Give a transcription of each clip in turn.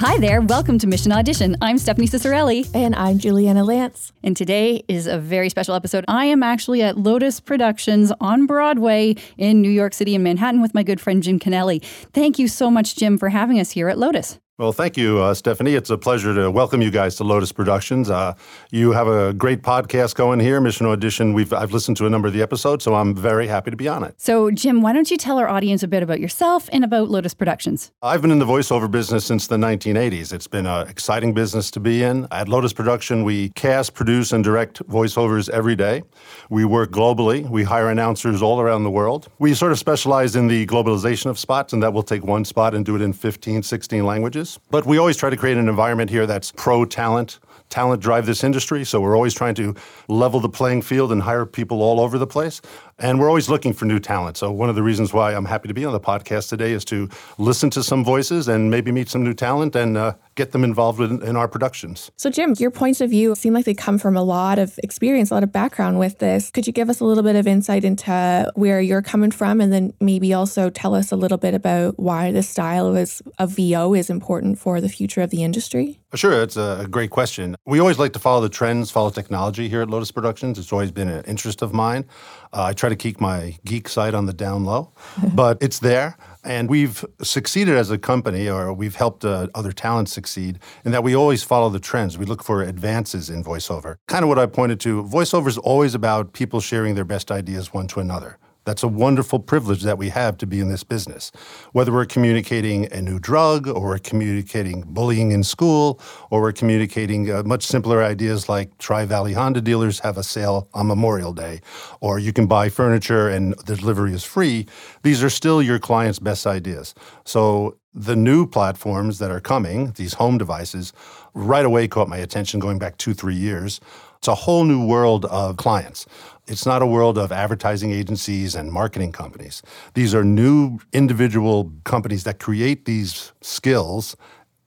Hi there. Welcome to Mission Audition. I'm Stephanie Ciccarelli. And I'm Juliana Lance. And today is a very special episode. I am actually at Lotus Productions on Broadway in New York City and Manhattan with my good friend Jim Kennelly. Thank you so much, Jim, for having us here at Lotus. Well, thank you, Stephanie. It's a pleasure to welcome you guys to Lotus Productions. You have a great podcast going here, Mission Audition. I've listened to a number of the episodes, so I'm very happy to be on it. So, Jim, why don't you tell our audience a bit about yourself and about Lotus Productions? I've been in the voiceover business since the 1980s. It's been an exciting business to be in. At Lotus Production, we cast, produce, and direct voiceovers every day. We work globally. We hire announcers all around the world. We sort of specialize in the globalization of spots, and that will take one spot and do it in 15, 16 languages. But we always try to create an environment here that's pro-talent. Talent drive this industry, so we're always trying to level the playing field and hire people all over the place. And we're always looking for new talent. So one of the reasons why I'm happy to be on the podcast today is to listen to some voices and maybe meet some new talent and get them involved in our productions. So Jim, your points of view seem like they come from a lot of experience, a lot of background with this. Could you give us a little bit of insight into where you're coming from and then maybe also tell us a little bit about why this style of VO is important for the future of the industry? Sure, it's a great question. We always like to follow the trends, follow technology here at Lotus Productions. It's always been an interest of mine. I try to keep my geek side on the down low, but it's there. And we've succeeded as a company, or we've helped other talents succeed, in that we always follow the trends. We look for advances in voiceover. Kind of what I pointed to, voiceover is always about people sharing their best ideas one to another. That's a wonderful privilege that we have to be in this business. Whether we're communicating a new drug, or we're communicating bullying in school, or we're communicating much simpler ideas like Tri-Valley Honda dealers have a sale on Memorial Day, or you can buy furniture and the delivery is free, these are still your clients' best ideas. So the new platforms that are coming, these home devices, right away caught my attention going back 2-3 years. It's a whole new world of clients. It's not a world of advertising agencies and marketing companies. These are new individual companies that create these skills,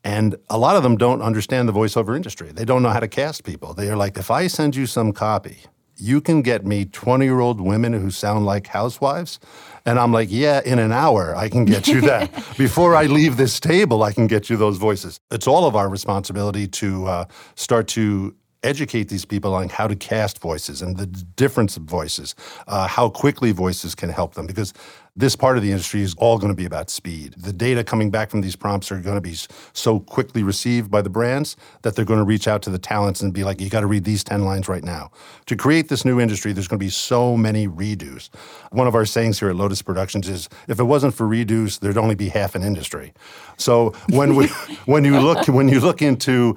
and a lot of them don't understand the voiceover industry. They don't know how to cast people. They are like, if I send you some copy, you can get me 20-year-old women who sound like housewives. And I'm like, yeah, in an hour, I can get you that. Before I leave this table, I can get you those voices. It's all of our responsibility to start to educate these people on how to cast voices and the difference of voices, how quickly voices can help them, because this part of the industry is all going to be about speed. The data coming back from these prompts are going to be so quickly received by the brands that they're going to reach out to the talents and be like, you got to read these 10 lines right now. To create this new industry, there's going to be so many redos. One of our sayings here at Lotus Productions is, if it wasn't for redos, there'd only be half an industry. So when you look into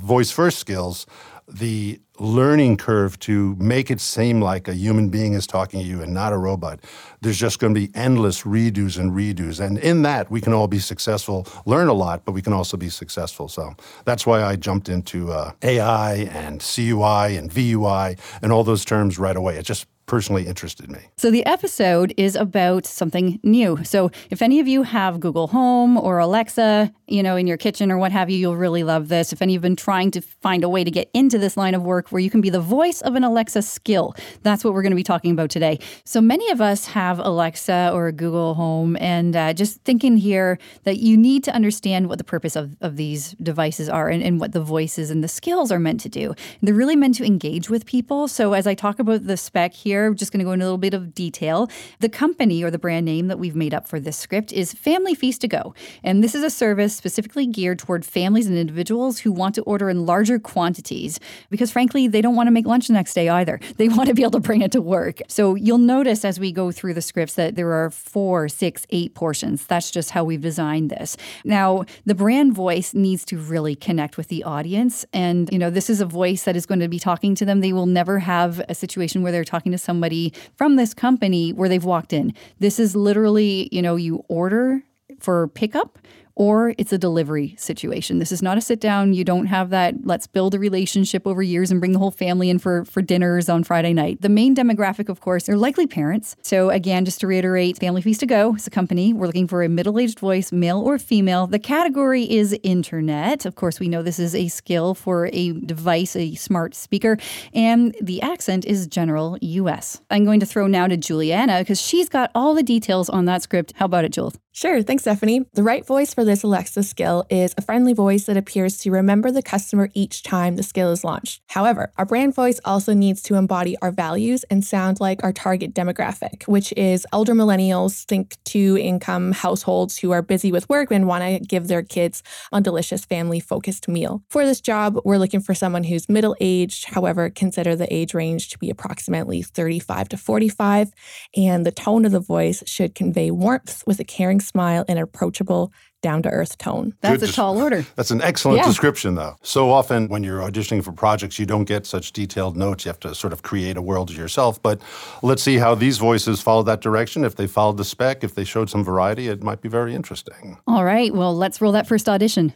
voice-first skills, the learning curve to make it seem like a human being is talking to you and not a robot, there's just going to be endless redos and redos. And in that, we can all be successful, learn a lot, but we can also be successful. So that's why I jumped into AI and CUI and VUI and all those terms right away. It just personally interested me. So the episode is about something new. So if any of you have Google Home or Alexa, in your kitchen or what have you, you'll really love this. If any of you have been trying to find a way to get into this line of work where you can be the voice of an Alexa skill, that's what we're going to be talking about today. So many of us have Alexa or a Google Home, and just thinking here that you need to understand what the purpose of these devices are and what the voices and the skills are meant to do. They're really meant to engage with people. So as I talk about the spec here, we're just going to go into a little bit of detail. The company or the brand name that we've made up for this script is Family Feast to Go. And this is a service specifically geared toward families and individuals who want to order in larger quantities because, frankly, they don't want to make lunch the next day either. They want to be able to bring it to work. So you'll notice as we go through the scripts that there are 4, 6, 8 portions. That's just how we've designed this. Now, the brand voice needs to really connect with the audience. And, this is a voice that is going to be talking to them. They will never have a situation where they're talking to somebody from this company where they've walked in. This is literally, you order for pickup or it's a delivery situation. This is not a sit down. You don't have that let's build a relationship over years and bring the whole family in for dinners on Friday night. The main demographic, of course, are likely parents. So again, just to reiterate, Family Feast to Go is a company. We're looking for a middle-aged voice, male or female. The category is internet. Of course, we know this is a skill for a device, a smart speaker. And the accent is general US. I'm going to throw now to Juliana because she's got all the details on that script. How about it, Jules? Sure. Thanks, Stephanie. The right voice for this Alexa skill is a friendly voice that appears to remember the customer each time the skill is launched. However, our brand voice also needs to embody our values and sound like our target demographic, which is elder millennials, think two-income households who are busy with work and want to give their kids a delicious family-focused meal. For this job, we're looking for someone who's middle-aged, however, consider the age range to be approximately 35 to 45, and the tone of the voice should convey warmth with a caring smile and approachable, down-to-earth tone. That's a tall order. That's an excellent description, though. So often when you're auditioning for projects, you don't get such detailed notes. You have to sort of create a world yourself. But let's see how these voices follow that direction. If they followed the spec, if they showed some variety, it might be very interesting. All right. Well, let's roll that first audition.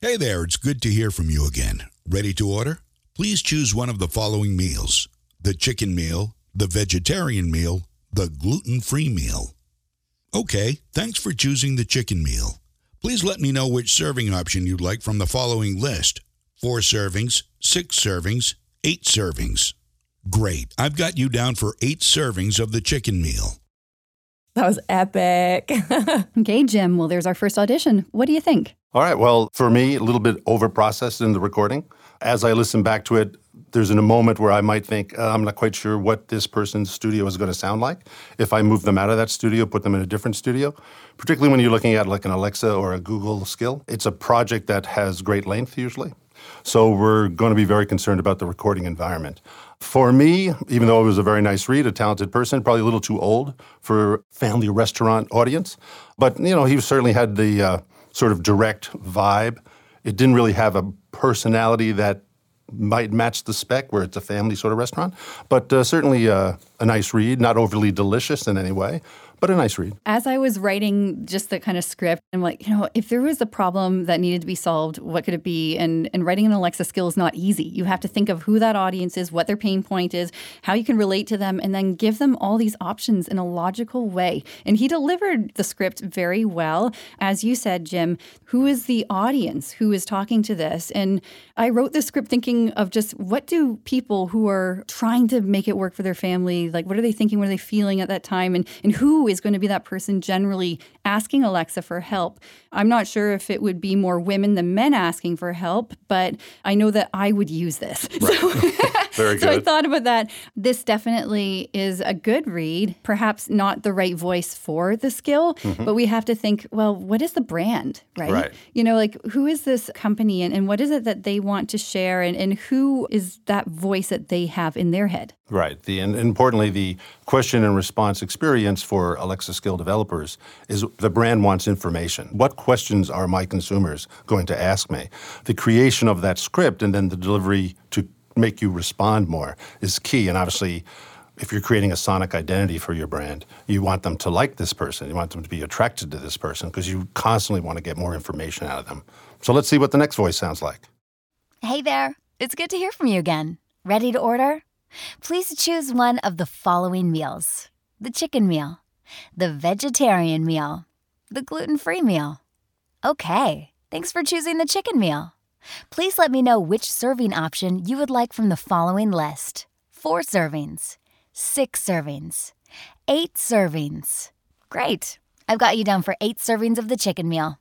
Hey there. It's good to hear from you again. Ready to order? Please choose one of the following meals. The chicken meal, the vegetarian meal, the gluten-free meal. Okay, thanks for choosing the chicken meal. Please let me know which serving option you'd like from the following list. 4 servings, 6 servings, 8 servings. Great, I've got you down for 8 servings of the chicken meal. That was epic. Okay, Jim, well, there's our first audition. What do you think? All right, well, for me, a little bit overprocessed in the recording. As I listen back to it, there's a moment where I might think, I'm not quite sure what this person's studio is going to sound like. If I move them out of that studio, put them in a different studio, particularly when you're looking at like an Alexa or a Google skill, it's a project that has great length usually. So we're going to be very concerned about the recording environment. For me, even though it was a very nice read, a talented person, probably a little too old for family restaurant audience. But, you know, he certainly had the sort of direct vibe. It didn't really have a personality that might match the spec where it's a family sort of restaurant, but certainly a nice read, not overly delicious in any way, but a nice read. As I was writing just the kind of script, I'm like, you know, if there was a problem that needed to be solved, what could it be? And writing an Alexa skill is not easy. You have to think of who that audience is, what their pain point is, how you can relate to them, and then give them all these options in a logical way. And he delivered the script very well. As you said, Jim, who is the audience who is talking to this? And I wrote the script thinking of just what do people who are trying to make it work for their family, like what are they thinking, what are they feeling at that time, and who is going to be that person generally asking Alexa for help. I'm not sure if it would be more women than men asking for help, but I know that I would use this. Right. So, very good. So I thought about that. This definitely is a good read, perhaps not the right voice for the skill, but we have to think, well, what is the brand, right? You know, like who is this company and what is it that they want to share and who is that voice that they have in their head? Right. And importantly, the question and response experience for Alexa skill developers is the brand wants information. What questions are my consumers going to ask me? The creation of that script and then the delivery to make you respond more is key. And obviously, if you're creating a sonic identity for your brand, you want them to like this person. You want them to be attracted to this person because you constantly want to get more information out of them. So let's see what the next voice sounds like. Hey there. It's good to hear from you again. Ready to order? Please choose one of the following meals. The chicken meal, the vegetarian meal, the gluten-free meal. Okay, thanks for choosing the chicken meal. Please let me know which serving option you would like from the following list. 4 servings, 6 servings, 8 servings. Great, I've got you down for 8 servings of the chicken meal.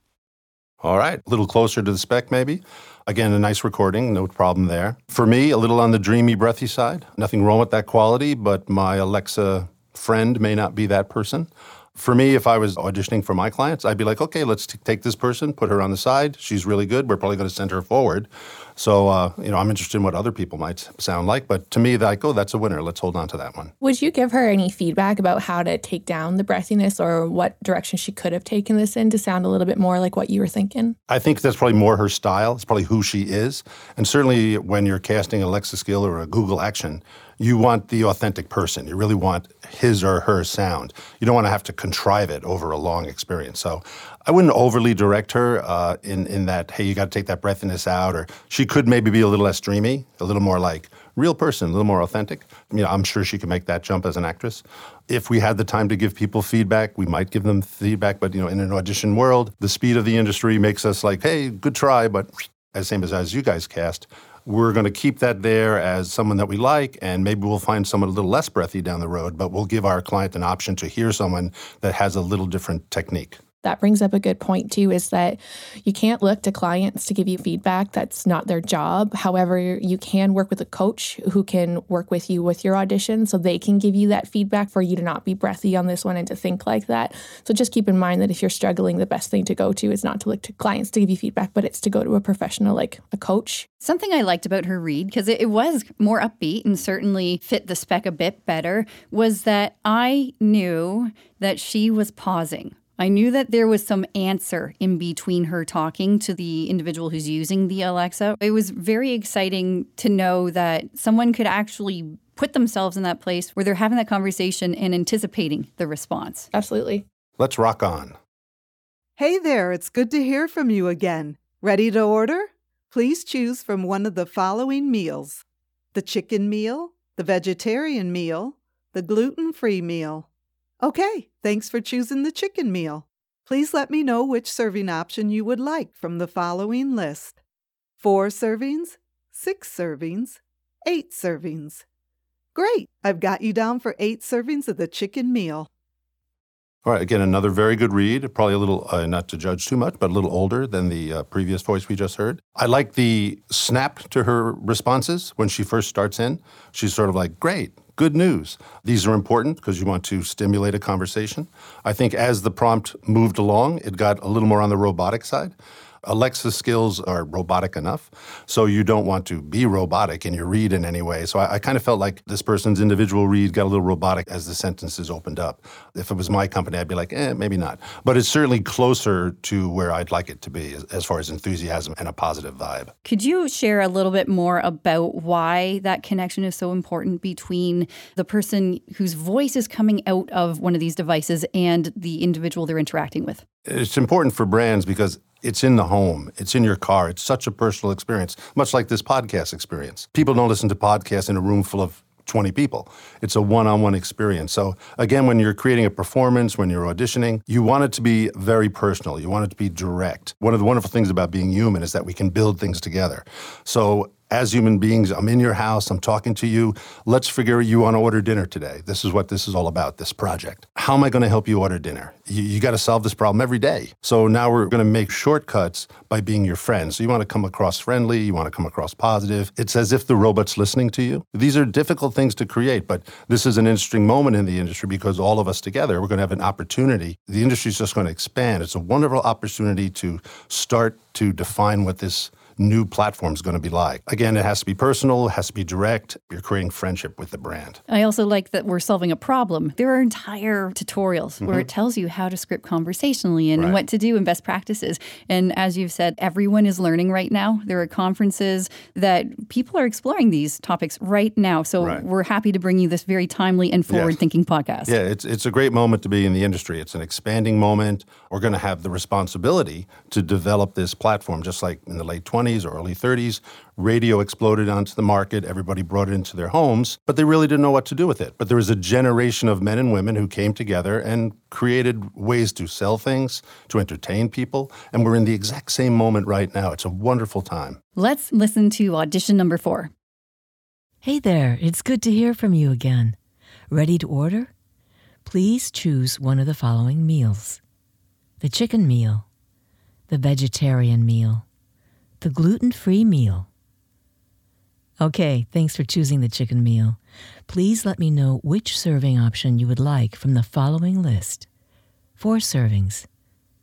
All right, a little closer to the spec maybe. Again, a nice recording, no problem there. For me, a little on the dreamy, breathy side. Nothing wrong with that quality, but my Alexa friend may not be that person. For me, if I was auditioning for my clients, I'd be like, okay, let's take this person, put her on the side. She's really good. We're probably going to send her forward. So, you know, I'm interested in what other people might sound like. But to me, like, oh, that's a winner. Let's hold on to that one. Would you give her any feedback about how to take down the breathiness or what direction she could have taken this in to sound a little bit more like what you were thinking? I think that's probably more her style. It's probably who she is. And certainly when you're casting an Alexa skill or a Google action, you want the authentic person. You really want his or her sound. You don't want to have to contrive it over a long experience. So I wouldn't overly direct her in that, hey, you got to take that breathiness out. Or she could maybe be a little less dreamy, a little more like real person, a little more authentic. You know, I'm sure she could make that jump as an actress. If we had the time to give people feedback, we might give them feedback. But, you know, in an audition world, the speed of the industry makes us like, hey, good try. But as same as you guys cast, we're going to keep that there as someone that we like, and maybe we'll find someone a little less breathy down the road, but we'll give our client an option to hear someone that has a little different technique. That brings up a good point too, is that you can't look to clients to give you feedback. That's not their job. However, you can work with a coach who can work with you with your audition so they can give you that feedback for you to not be breathy on this one and to think like that. So just keep in mind that if you're struggling, the best thing to go to is not to look to clients to give you feedback, but it's to go to a professional like a coach. Something I liked about her read, because it was more upbeat and certainly fit the spec a bit better, was that I knew that she was pausing. I knew that there was some answer in between her talking to the individual who's using the Alexa. It was very exciting to know that someone could actually put themselves in that place where they're having that conversation and anticipating the response. Absolutely. Let's rock on. Hey there, it's good to hear from you again. Ready to order? Please choose from one of the following meals: the chicken meal, the vegetarian meal, the gluten-free meal. Okay, thanks for choosing the chicken meal. Please let me know which serving option you would like from the following list: 4 servings, 6 servings, 8 servings. Great, I've got you down for 8 servings of the chicken meal. All right, again, another very good read, probably a little, not to judge too much, but a little older than the previous voice we just heard. I like the snap to her responses when she first starts in. She's sort of like, great. Good news. These are important because you want to stimulate a conversation. I think as the prompt moved along, it got a little more on the robotic side. Alexa's skills are robotic enough, so you don't want to be robotic in your read in any way. So I kind of felt like this person's individual read got a little robotic as the sentences opened up. If it was my company, I'd be like, maybe not. But it's certainly closer to where I'd like it to be as far as enthusiasm and a positive vibe. Could you share a little bit more about why that connection is so important between the person whose voice is coming out of one of these devices and the individual they're interacting with? It's important for brands because it's in the home. It's in your car. It's such a personal experience, much like this podcast experience. People don't listen to podcasts in a room full of 20 people. It's a one-on-one experience. So again, when you're creating a performance, when you're auditioning, you want it to be very personal. You want it to be direct. One of the wonderful things about being human is that we can build things together. So as human beings, I'm in your house, I'm talking to you. Let's figure you want to order dinner today. This is what this is all about, this project. How am I going to help you order dinner? You got to solve this problem every day. So now we're going to make shortcuts by being your friend. So you want to come across friendly, you want to come across positive. It's as if the robot's listening to you. These are difficult things to create, but this is an interesting moment in the industry because all of us together, we're going to have an opportunity. The industry's just going to expand. It's a wonderful opportunity to start to define what this new platform is going to be like. Again, it has to be personal, it has to be direct. You're creating friendship with the brand. I also like that we're solving a problem. There are entire tutorials where it tells you how to script conversationally and what to do and best practices. And as you've said, everyone is learning right now. There are conferences that people are exploring these topics right now. So we're happy to bring you this very timely and forward-thinking podcast. Yeah, it's a great moment to be in the industry. It's an expanding moment. We're going to have the responsibility to develop this platform, just like in the late 20s or early 30s, radio exploded onto the market. Everybody brought it into their homes, but they really didn't know what to do with it. But there was a generation of men and women who came together and created ways to sell things, to entertain people, and we're in the exact same moment right now. It's a wonderful time. Let's listen to audition number 4. Hey there, it's good to hear from you again. Ready to order? Please choose one of the following meals: the chicken meal, the vegetarian meal, the gluten-free meal. Okay, thanks for choosing the chicken meal. Please let me know which serving option you would like from the following list: 4 servings,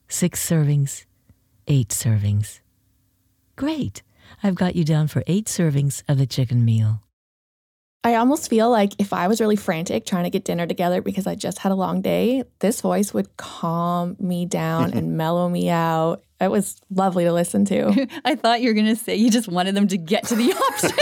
6 servings, 8 servings. Great, I've got you down for 8 servings of the chicken meal. I almost feel like if I was really frantic trying to get dinner together because I just had a long day, this voice would calm me down and mellow me out. It was lovely to listen to. I thought you were going to say you just wanted them to get to the options.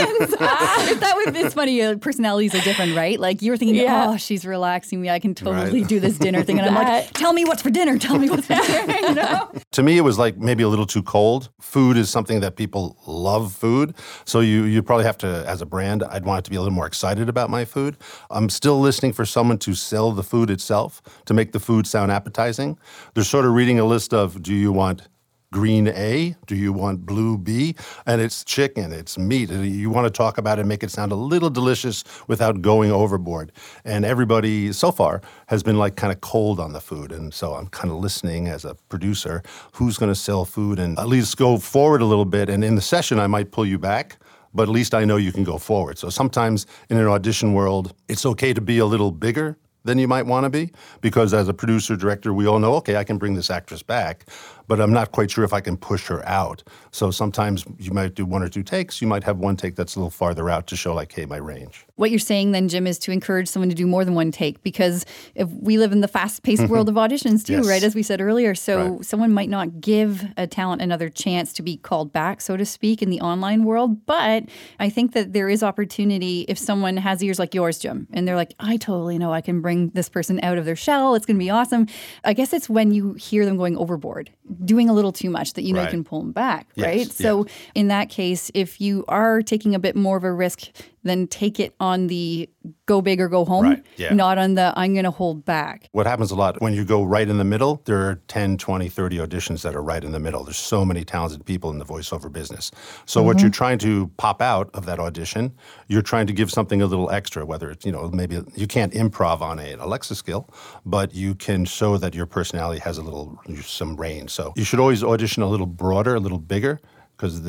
It's funny, personalities are different, right? Like you were thinking, oh, she's relaxing me. I can totally do this dinner thing. And I'm like, tell me what's for dinner. Tell me what's for dinner. You know? To me, it was like maybe a little too cold. Food is something that people love food. So you probably have to, as a brand, I'd want it to be a little more excited about my food. I'm still listening for someone to sell the food itself, to make the food sound appetizing. They're sort of reading a list of, do you want green A? Do you want blue B? And it's chicken, it's meat. You want to talk about it and make it sound a little delicious without going overboard. And everybody so far has been like kind of cold on the food. And so I'm kind of listening as a producer, who's going to sell food? And at least go forward a little bit. And in the session, I might pull you back, but at least I know you can go forward. So sometimes in an audition world, it's okay to be a little bigger than you might want to be, because as a producer, director, we all know, okay, I can bring this actress back, but I'm not quite sure if I can push her out. So sometimes you might do one or two takes. You might have one take that's a little farther out to show, like, hey, my range. What you're saying then, Jim, is to encourage someone to do more than one take, because if we live in the fast-paced world of auditions too, yes. right, as we said earlier. So someone might not give a talent another chance to be called back, so to speak, in the online world. But I think that there is opportunity if someone has ears like yours, Jim, and they're like, I totally know I can bring this person out of their shell. It's going to be awesome. I guess it's when you hear them going overboard, doing a little too much, that you know you can pull them back, right? So in that case, if you are taking a bit more of a risk, then take it on the go big or go home, not on the I'm going to hold back. What happens a lot when you go right in the middle, there are 10, 20, 30 auditions that are right in the middle. There's so many talented people in the voiceover business. So what you're trying to pop out of that audition, you're trying to give something a little extra, whether it's, you know, maybe you can't improv on an Alexa skill, but you can show that your personality has a little, some range. So you should always audition a little broader, a little bigger, because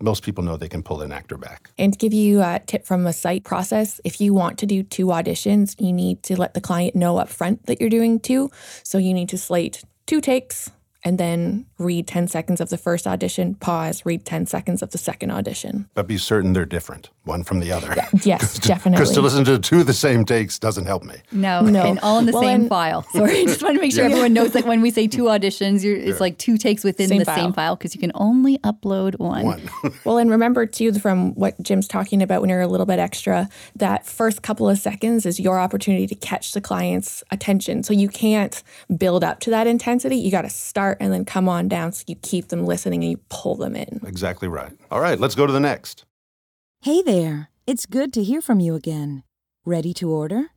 most people know they can pull an actor back. And to give you a tip from a site process, if you want to do two auditions, you need to let the client know up front that you're doing two. So you need to slate two takes and then read 10 seconds of the first audition, pause, read 10 seconds of the second audition. But be certain they're different, one from the other. Yes, definitely. Because to listen to two of the same takes doesn't help me. No. And all in the same file. Sorry, just want to make sure everyone knows that when we say two auditions, it's like two takes within the same file, because you can only upload one. Well, and remember, too, from what Jim's talking about when you're a little bit extra, that first couple of seconds is your opportunity to catch the client's attention. So you can't build up to that intensity. You got to start and then come on down, so you keep them listening and you pull them in. Exactly right. All right, let's go to the next. Hey there. It's good to hear from you again. Ready to order?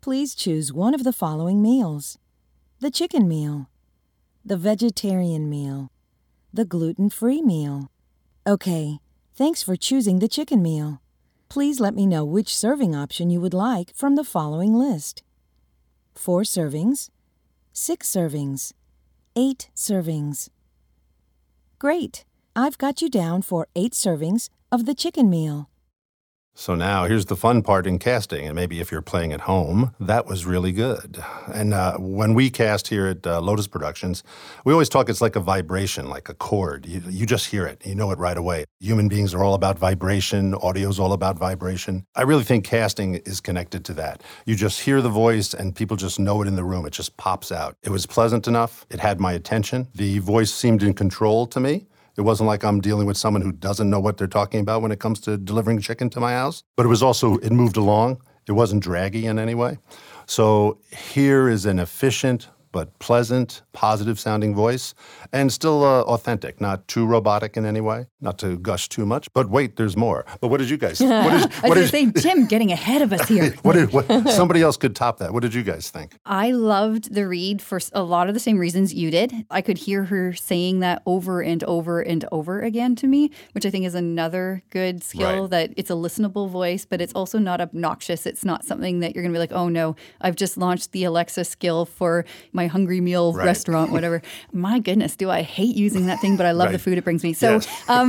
Please choose one of the following meals. The chicken meal, the vegetarian meal, the gluten-free meal. Okay, thanks for choosing the chicken meal. Please let me know which serving option you would like from the following list. 4 servings, 6 servings, 8 servings. Great. I've got you down for 8 servings of the chicken meal. So now here's the fun part in casting, and maybe if you're playing at home, that was really good. And when we cast here at Lotus Productions, we always talk it's like a vibration, like a chord. You just hear it. You know it right away. Human beings are all about vibration. Audio's all about vibration. I really think casting is connected to that. You just hear the voice, and people just know it in the room. It just pops out. It was pleasant enough. It had my attention. The voice seemed in control to me. It wasn't like I'm dealing with someone who doesn't know what they're talking about when it comes to delivering chicken to my house. But it was also, it moved along. It wasn't draggy in any way. So here is an efficient but pleasant, positive-sounding voice, and still authentic, not too robotic in any way, not to gush too much. But wait, there's more. But what did you guys think? I was going to say, Jim, getting ahead of us here. Somebody else could top that. What did you guys think? I loved the read for a lot of the same reasons you did. I could hear her saying that over and over and over again to me, which I think is another good skill, that it's a listenable voice, but it's also not obnoxious. It's not something that you're going to be like, oh, no, I've just launched the Alexa skill for my hungry meal restaurant, whatever. My goodness, do I hate using that thing, but I love the food it brings me. So,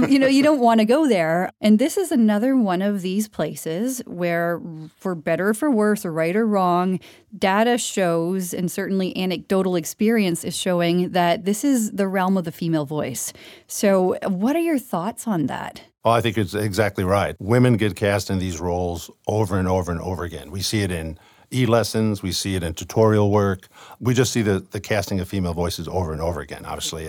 you don't want to go there. And this is another one of these places where, for better or for worse, or right or wrong, data shows, and certainly anecdotal experience is showing, that this is the realm of the female voice. So what are your thoughts on that? Oh, I think it's exactly right. Women get cast in these roles over and over and over again. We see it in e-lessons, we see it in tutorial work. We just see the casting of female voices over and over again. Obviously,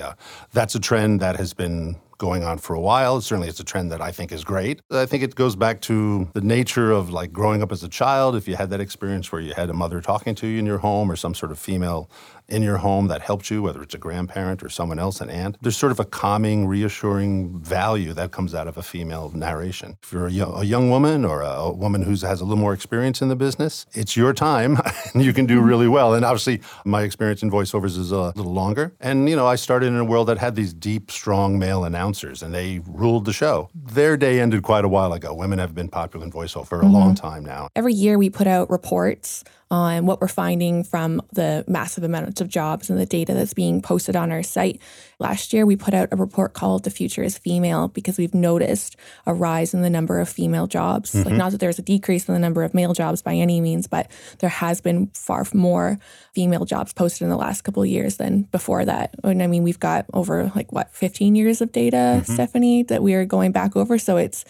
that's a trend that has been going on for a while. Certainly it's a trend that I think is great. I think it goes back to the nature of like growing up as a child. If you had that experience where you had a mother talking to you in your home or some sort of female in your home that helped you, whether it's a grandparent or someone else, an aunt, there's sort of a calming, reassuring value that comes out of a female narration. If you're a young woman or a woman who has a little more experience in the business, it's your time and you can do really well. And obviously my experience in voiceovers is a little longer. And, you know, I started in a world that had these deep, strong male announcers and they ruled the show. Their day ended quite a while ago. Women have been popular in voiceover for a long time now. Every year we put out reports on what we're finding from the massive amounts of jobs and the data that's being posted on our site. Last year, we put out a report called The Future is Female because we've noticed a rise in the number of female jobs. Like, not that there's a decrease in the number of male jobs by any means, but there has been far more female jobs posted in the last couple of years than before that. And I mean, we've got over 15 years of data, Stephanie, that we are going back over. So it's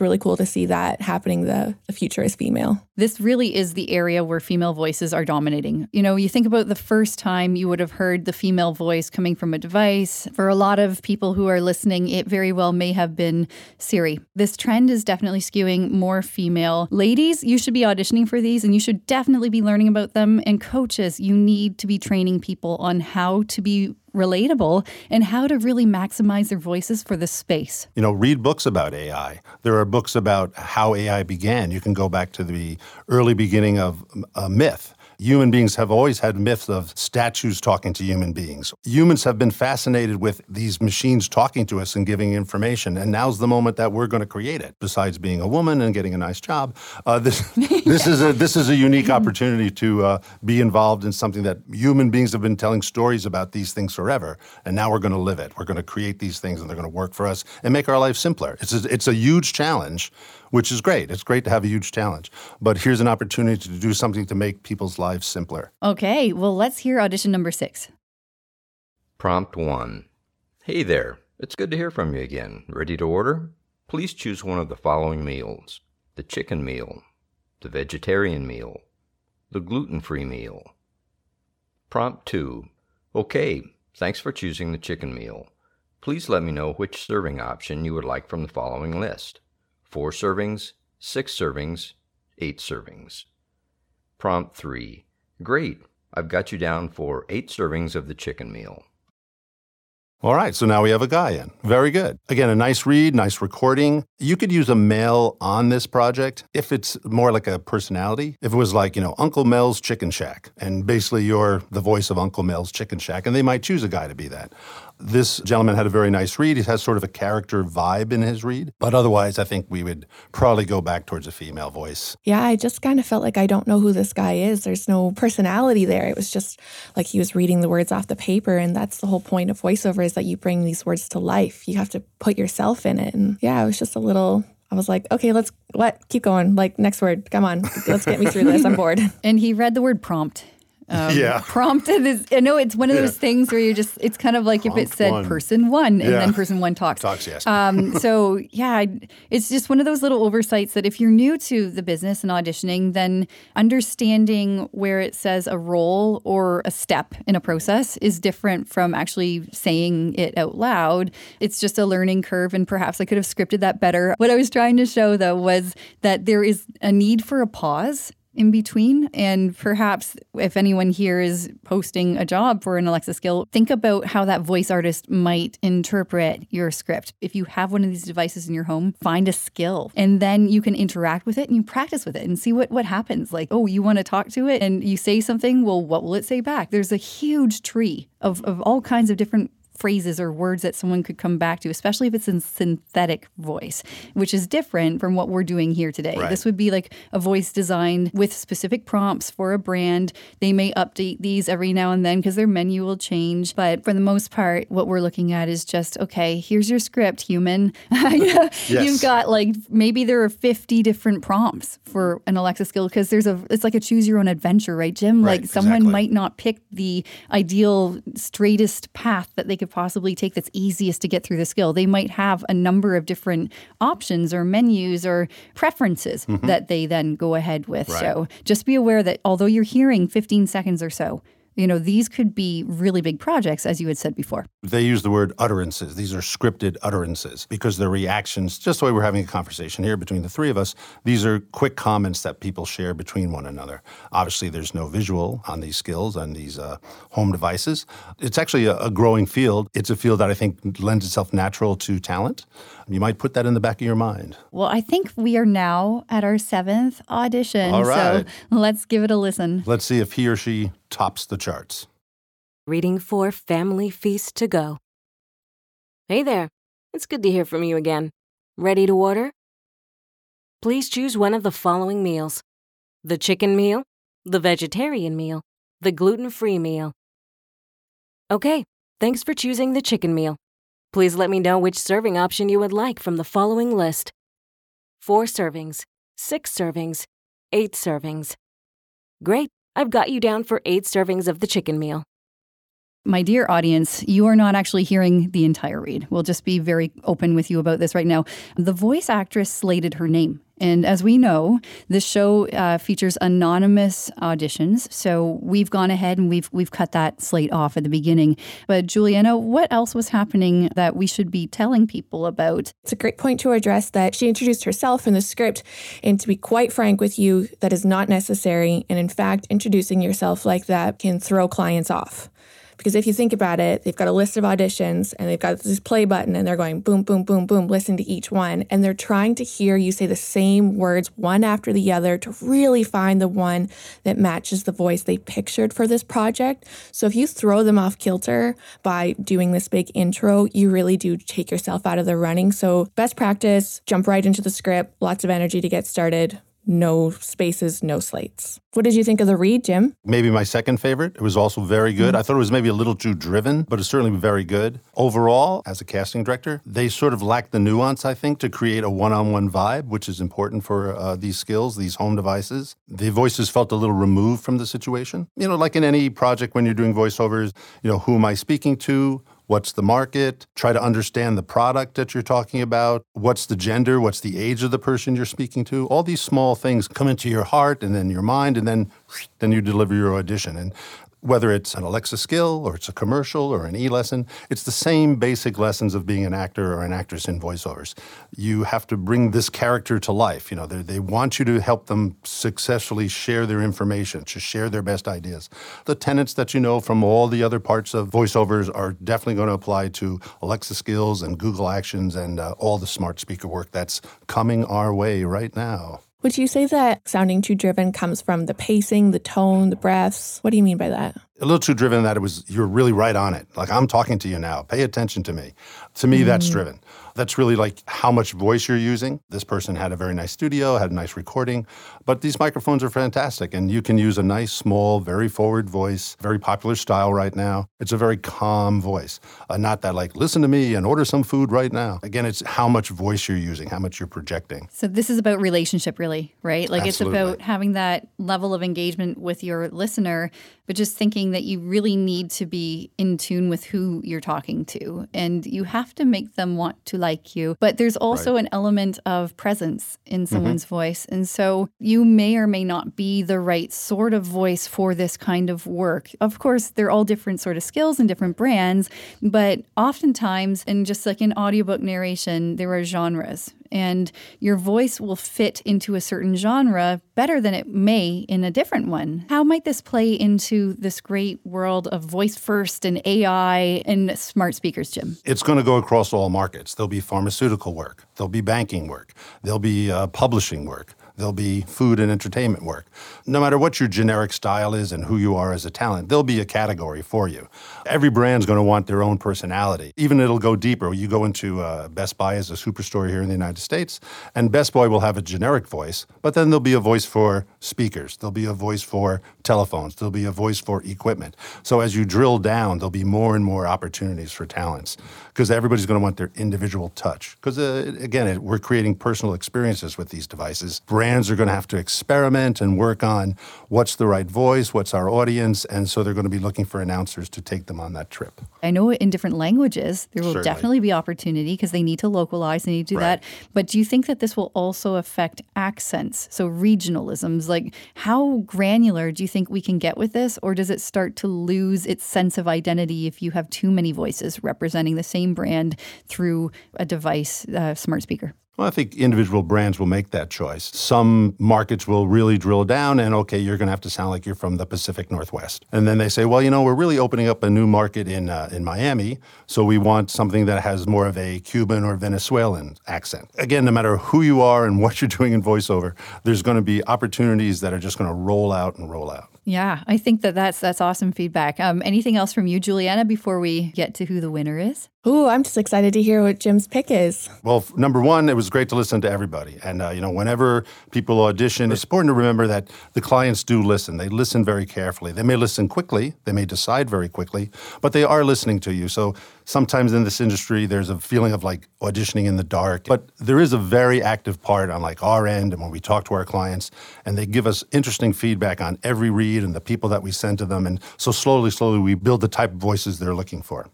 really cool to see that happening. The future is female. This really is the area where female voices are dominating. You know, you think about the first time you would have heard the female voice coming from a device. For a lot of people who are listening, it very well may have been Siri. This trend is definitely skewing more female. Ladies, you should be auditioning for these and you should definitely be learning about them. And coaches, you need to be training people on how to be relatable and how to really maximize their voices for this space. You know, read books about AI. There are books about how AI began. You can go back to the early beginning of a myth. Human beings have always had myths of statues talking to human beings. Humans have been fascinated with these machines talking to us and giving information, and now's the moment that we're going to create it. Besides being a woman and getting a nice job, this is a unique opportunity to be involved in something that human beings have been telling stories about these things forever, and now we're going to live it. We're going to create these things, and they're going to work for us and make our life simpler. It's a huge challenge, which is great. It's great to have a huge challenge. But here's an opportunity to do something to make people's lives simpler. Okay, well, let's hear audition number 6. Prompt 1. Hey there. It's good to hear from you again. Ready to order? Please choose one of the following meals. The chicken meal, the vegetarian meal, the gluten-free meal. Prompt 2. Okay, thanks for choosing the chicken meal. Please let me know which serving option you would like from the following list. 4 servings, 6 servings, 8 servings. Prompt 3. Great. I've got you down for 8 servings of the chicken meal. All right, so now we have a guy in. Very good. Again, a nice read, nice recording. You could use a male on this project if it's more like a personality. If it was like, you know, Uncle Mel's Chicken Shack, and basically you're the voice of Uncle Mel's Chicken Shack, and they might choose a guy to be that. This gentleman had a very nice read. He has sort of a character vibe in his read. But otherwise, I think we would probably go back towards a female voice. Yeah, I just kind of felt like I don't know who this guy is. There's no personality there. It was just like he was reading the words off the paper. And that's the whole point of voiceover, is that you bring these words to life. You have to put yourself in it. And yeah, it was just a little... I was like, okay, keep going. Like, next word. Come on. Let's get me through this. I'm bored. And he read the word prompt. Prompted is, I know it's one of those things where you're just, it's kind of like prompt if it said one. Person one and then person one talks. Yes. It's just one of those little oversights that if you're new to the business and auditioning, then understanding where it says a role or a step in a process is different from actually saying it out loud. It's just a learning curve, and perhaps I could have scripted that better. What I was trying to show, though, was that there is a need for a pause in between. And perhaps if anyone here is posting a job for an Alexa skill, think about how that voice artist might interpret your script. If you have one of these devices in your home, find a skill and then you can interact with it and you practice with it and see what happens. Like, oh, you want to talk to it and you say something. Well, what will it say back? There's a huge tree of all kinds of different phrases or words that someone could come back to, especially if it's in synthetic voice, which is different from what we're doing here today. Right. This would be like a voice designed with specific prompts for a brand. They may update these every now and then because their menu will change. But for the most part, what we're looking at is just, okay, here's your script, human. You've got maybe there are 50 different prompts for an Alexa skill because it's like a choose your own adventure, right, Jim? Right, someone might not pick the ideal straightest path that they could possibly take that's easiest to get through the skill. They might have a number of different options or menus or preferences that they then go ahead with. Right. So just be aware that although you're hearing 15 seconds or so, You know, these could be really big projects, as you had said before. They use the word utterances. These are scripted utterances because they're reactions, just the way we're having a conversation here between the three of us. These are quick comments that people share between one another. Obviously, there's no visual on these skills, on these home devices. It's actually a growing field. It's a field that I think lends itself natural to talent. You might put that in the back of your mind. Well, I think we are now at our 7th audition. All right. So let's give it a listen. Let's see if he or she tops the charts. Reading for Family Feast to Go. Hey there. It's good to hear from you again. Ready to order? Please choose one of the following meals. The chicken meal, the vegetarian meal, the gluten-free meal. Okay, thanks for choosing the chicken meal. Please let me know which serving option you would like from the following list. 4 servings, 6 servings, 8 servings. Great, I've got you down for 8 servings of the chicken meal. My dear audience, you are not actually hearing the entire read. We'll just be very open with you about this right now. The voice actress slated her name. And as we know, this show features anonymous auditions. So we've gone ahead and we've cut that slate off at the beginning. But Juliana, what else was happening that we should be telling people about? It's a great point to address that she introduced herself in the script. And to be quite frank with you, that is not necessary. And in fact, introducing yourself like that can throw clients off. Because if you think about it, they've got a list of auditions and they've got this play button and they're going boom, boom, boom, boom, listen to each one. And they're trying to hear you say the same words one after the other to really find the one that matches the voice they pictured for this project. So if you throw them off kilter by doing this big intro, you really do take yourself out of the running. So best practice, jump right into the script, lots of energy to get started. No spaces, no slates. What did you think of the read, Jim? Maybe my second favorite. It was also very good. I thought it was maybe a little too driven, but it's certainly very good. Overall, as a casting director, they sort of lacked the nuance, I think, to create a one-on-one vibe, which is important for these skills, these home devices. The voices felt a little removed from the situation. You know, like in any project when you're doing voiceovers, you know, who am I speaking to? What's the market? Try to understand the product that you're talking about. What's the gender? What's the age of the person you're speaking to? All these small things come into your heart and then your mind, and then you deliver your audition. And whether it's an Alexa skill or it's a commercial or an e-lesson, it's the same basic lessons of being an actor or an actress in voiceovers. You have to bring this character to life. You know, they want you to help them successfully share their information, to share their best ideas. The tenets that you know from all the other parts of voiceovers are definitely going to apply to Alexa skills and Google Actions and all the smart speaker work that's coming our way right now. Would you say that sounding too driven comes from the pacing, the tone, the breaths? What do you mean by that? A little too driven that it was, you're really right on it. Like, I'm talking to you now. Pay attention to me. To me, that's driven. That's really like how much voice you're using. This person had a very nice studio, had a nice recording, but these microphones are fantastic, and you can use a nice, small, very forward voice, very popular style right now. It's a very calm voice, not that like, listen to me and order some food right now. Again, it's how much voice you're using, how much you're projecting. So this is about relationship, really, right? Like Absolutely. It's about having that level of engagement with your listener, but just thinking that you really need to be in tune with who you're talking to, and you have to make them want to like you. But there's also an element of presence in someone's voice. And so you may or may not be the right sort of voice for this kind of work. Of course, they're all different sort of skills and different brands, but oftentimes, and just like in audiobook narration, there are genres. And your voice will fit into a certain genre better than it may in a different one. How might this play into this great world of voice first and AI and smart speakers, Jim? It's going to go across all markets. There'll be pharmaceutical work. There'll be banking work. There'll be publishing work. There'll be food and entertainment work. No matter what your generic style is and who you are as a talent, there'll be a category for you. Every brand's going to want their own personality. Even it'll go deeper. You go into Best Buy as a superstore here in the United States, and Best Buy will have a generic voice, but then there'll be a voice for speakers. There'll be a voice for telephones. There'll be a voice for equipment. So as you drill down, there'll be more and more opportunities for talents because everybody's going to want their individual touch. Because, again, we're creating personal experiences with these devices. Brand brands are going to have to experiment and work on what's the right voice, what's our audience, and so they're going to be looking for announcers to take them on that trip. I know in different languages, there will definitely be opportunity because they need to localize, they need to do that. But do you think that this will also affect accents, so regionalisms? Like, how granular do you think we can get with this, or does it start to lose its sense of identity if you have too many voices representing the same brand through a device, smart speaker? Well, I think individual brands will make that choice. Some markets will really drill down and, okay, you're going to have to sound like you're from the Pacific Northwest. And then they say, well, you know, we're really opening up a new market in Miami, so we want something that has more of a Cuban or Venezuelan accent. Again, no matter who you are and what you're doing in voiceover, there's going to be opportunities that are just going to roll out and roll out. Yeah, I think that's awesome feedback. Anything else from you, Juliana, before we get to who the winner is? Oh, I'm just excited to hear what Jim's pick is. Well, number one, it was great to listen to everybody. And, you know, whenever people audition, it's important to remember that the clients do listen. They listen very carefully. They may listen quickly. They may decide very quickly, but they are listening to you. So sometimes in this industry, there's a feeling of like auditioning in the dark. But there is a very active part on like our end and when we talk to our clients, and they give us interesting feedback on every read and the people that we send to them. And so slowly, we build the type of voices they're looking for.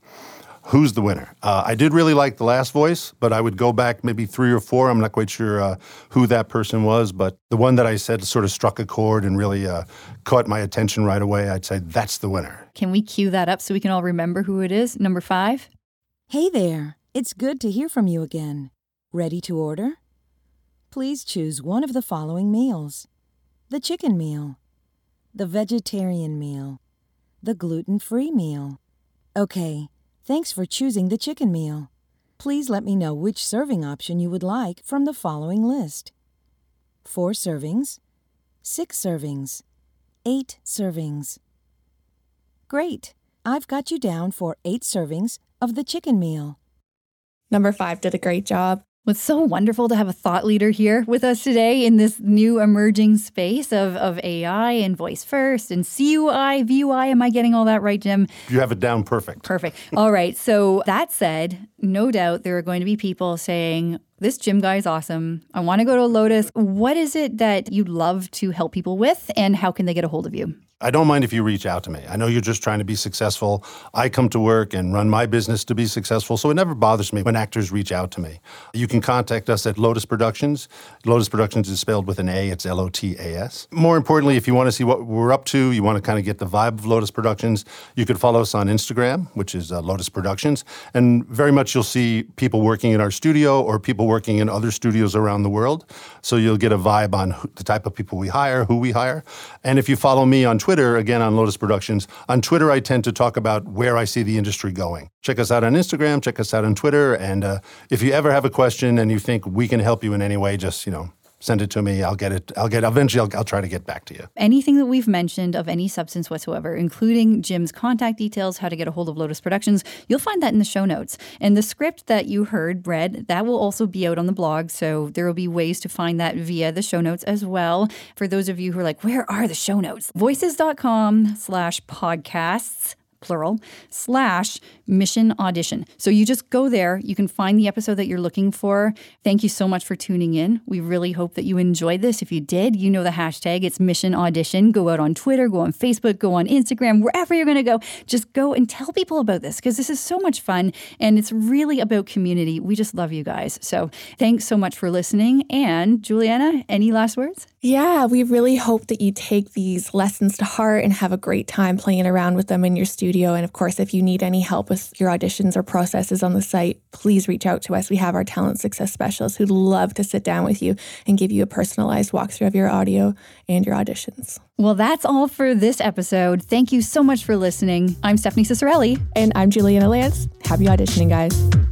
Who's the winner? I did really like the last voice, but I would go back maybe 3 or 4. I'm not quite sure who that person was, but the one that I said sort of struck a chord and really caught my attention right away. I'd say that's the winner. Can we cue that up so we can all remember who it is? Number 5. Hey there. It's good to hear from you again. Ready to order? Please choose one of the following meals. The chicken meal. The vegetarian meal. The gluten-free meal. Okay. Thanks for choosing the chicken meal. Please let me know which serving option you would like from the following list. 4 servings, 6 servings, 8 servings. Great. I've got you down for 8 servings of the chicken meal. Number 5 did a great job. It's so wonderful to have a thought leader here with us today in this new emerging space of AI and voice first and CUI, VUI. Am I getting all that right, Jim? You have it down perfect. Perfect. All right. So that said, no doubt there are going to be people saying, this Jim guy is awesome. I want to go to Lotus. What is it that you love to help people with, and how can they get a hold of you? I don't mind if you reach out to me. I know you're just trying to be successful. I come to work and run my business to be successful, so it never bothers me when actors reach out to me. You can contact us at Lotus Productions. Lotus Productions is spelled with an A. It's L-O-T-A-S. More importantly, if you want to see what we're up to, you want to kind of get the vibe of Lotus Productions, you could follow us on Instagram, which is Lotus Productions, and very much you'll see people working in our studio or people working in other studios around the world, so you'll get a vibe on the type of people we hire, who we hire. And if you follow me on Twitter, again, on Lotus Productions. On Twitter, I tend to talk about where I see the industry going. Check us out on Instagram, check us out on Twitter, and if you ever have a question and you think we can help you in any way, just, you know, send it to me. I'll try to get back to you. Anything that we've mentioned of any substance whatsoever, including Jim's contact details, how to get a hold of Lotus Productions, you'll find that in the show notes. And the script that you heard read, that will also be out on the blog. So there will be ways to find that via the show notes as well. For those of you who are like, where are the show notes? Voices.com/podcasts. Plural, /mission audition. So you just go there. You can find the episode that you're looking for. Thank you so much for tuning in. We really hope that you enjoyed this. If you did, you know the hashtag. It's Mission Audition. Go out on Twitter, go on Facebook, go on Instagram, wherever you're going to go. Just go and tell people about this because this is so much fun and it's really about community. We just love you guys. So thanks so much for listening. And Juliana, any last words? Yeah, we really hope that you take these lessons to heart and have a great time playing around with them in your studio. And of course, if you need any help with your auditions or processes on the site, please reach out to us. We have our talent success specialists who'd love to sit down with you and give you a personalized walkthrough of your audio and your auditions. Well, that's all for this episode. Thank you so much for listening. I'm Stephanie Ciccarelli. And I'm Juliana Lance. Happy auditioning, guys.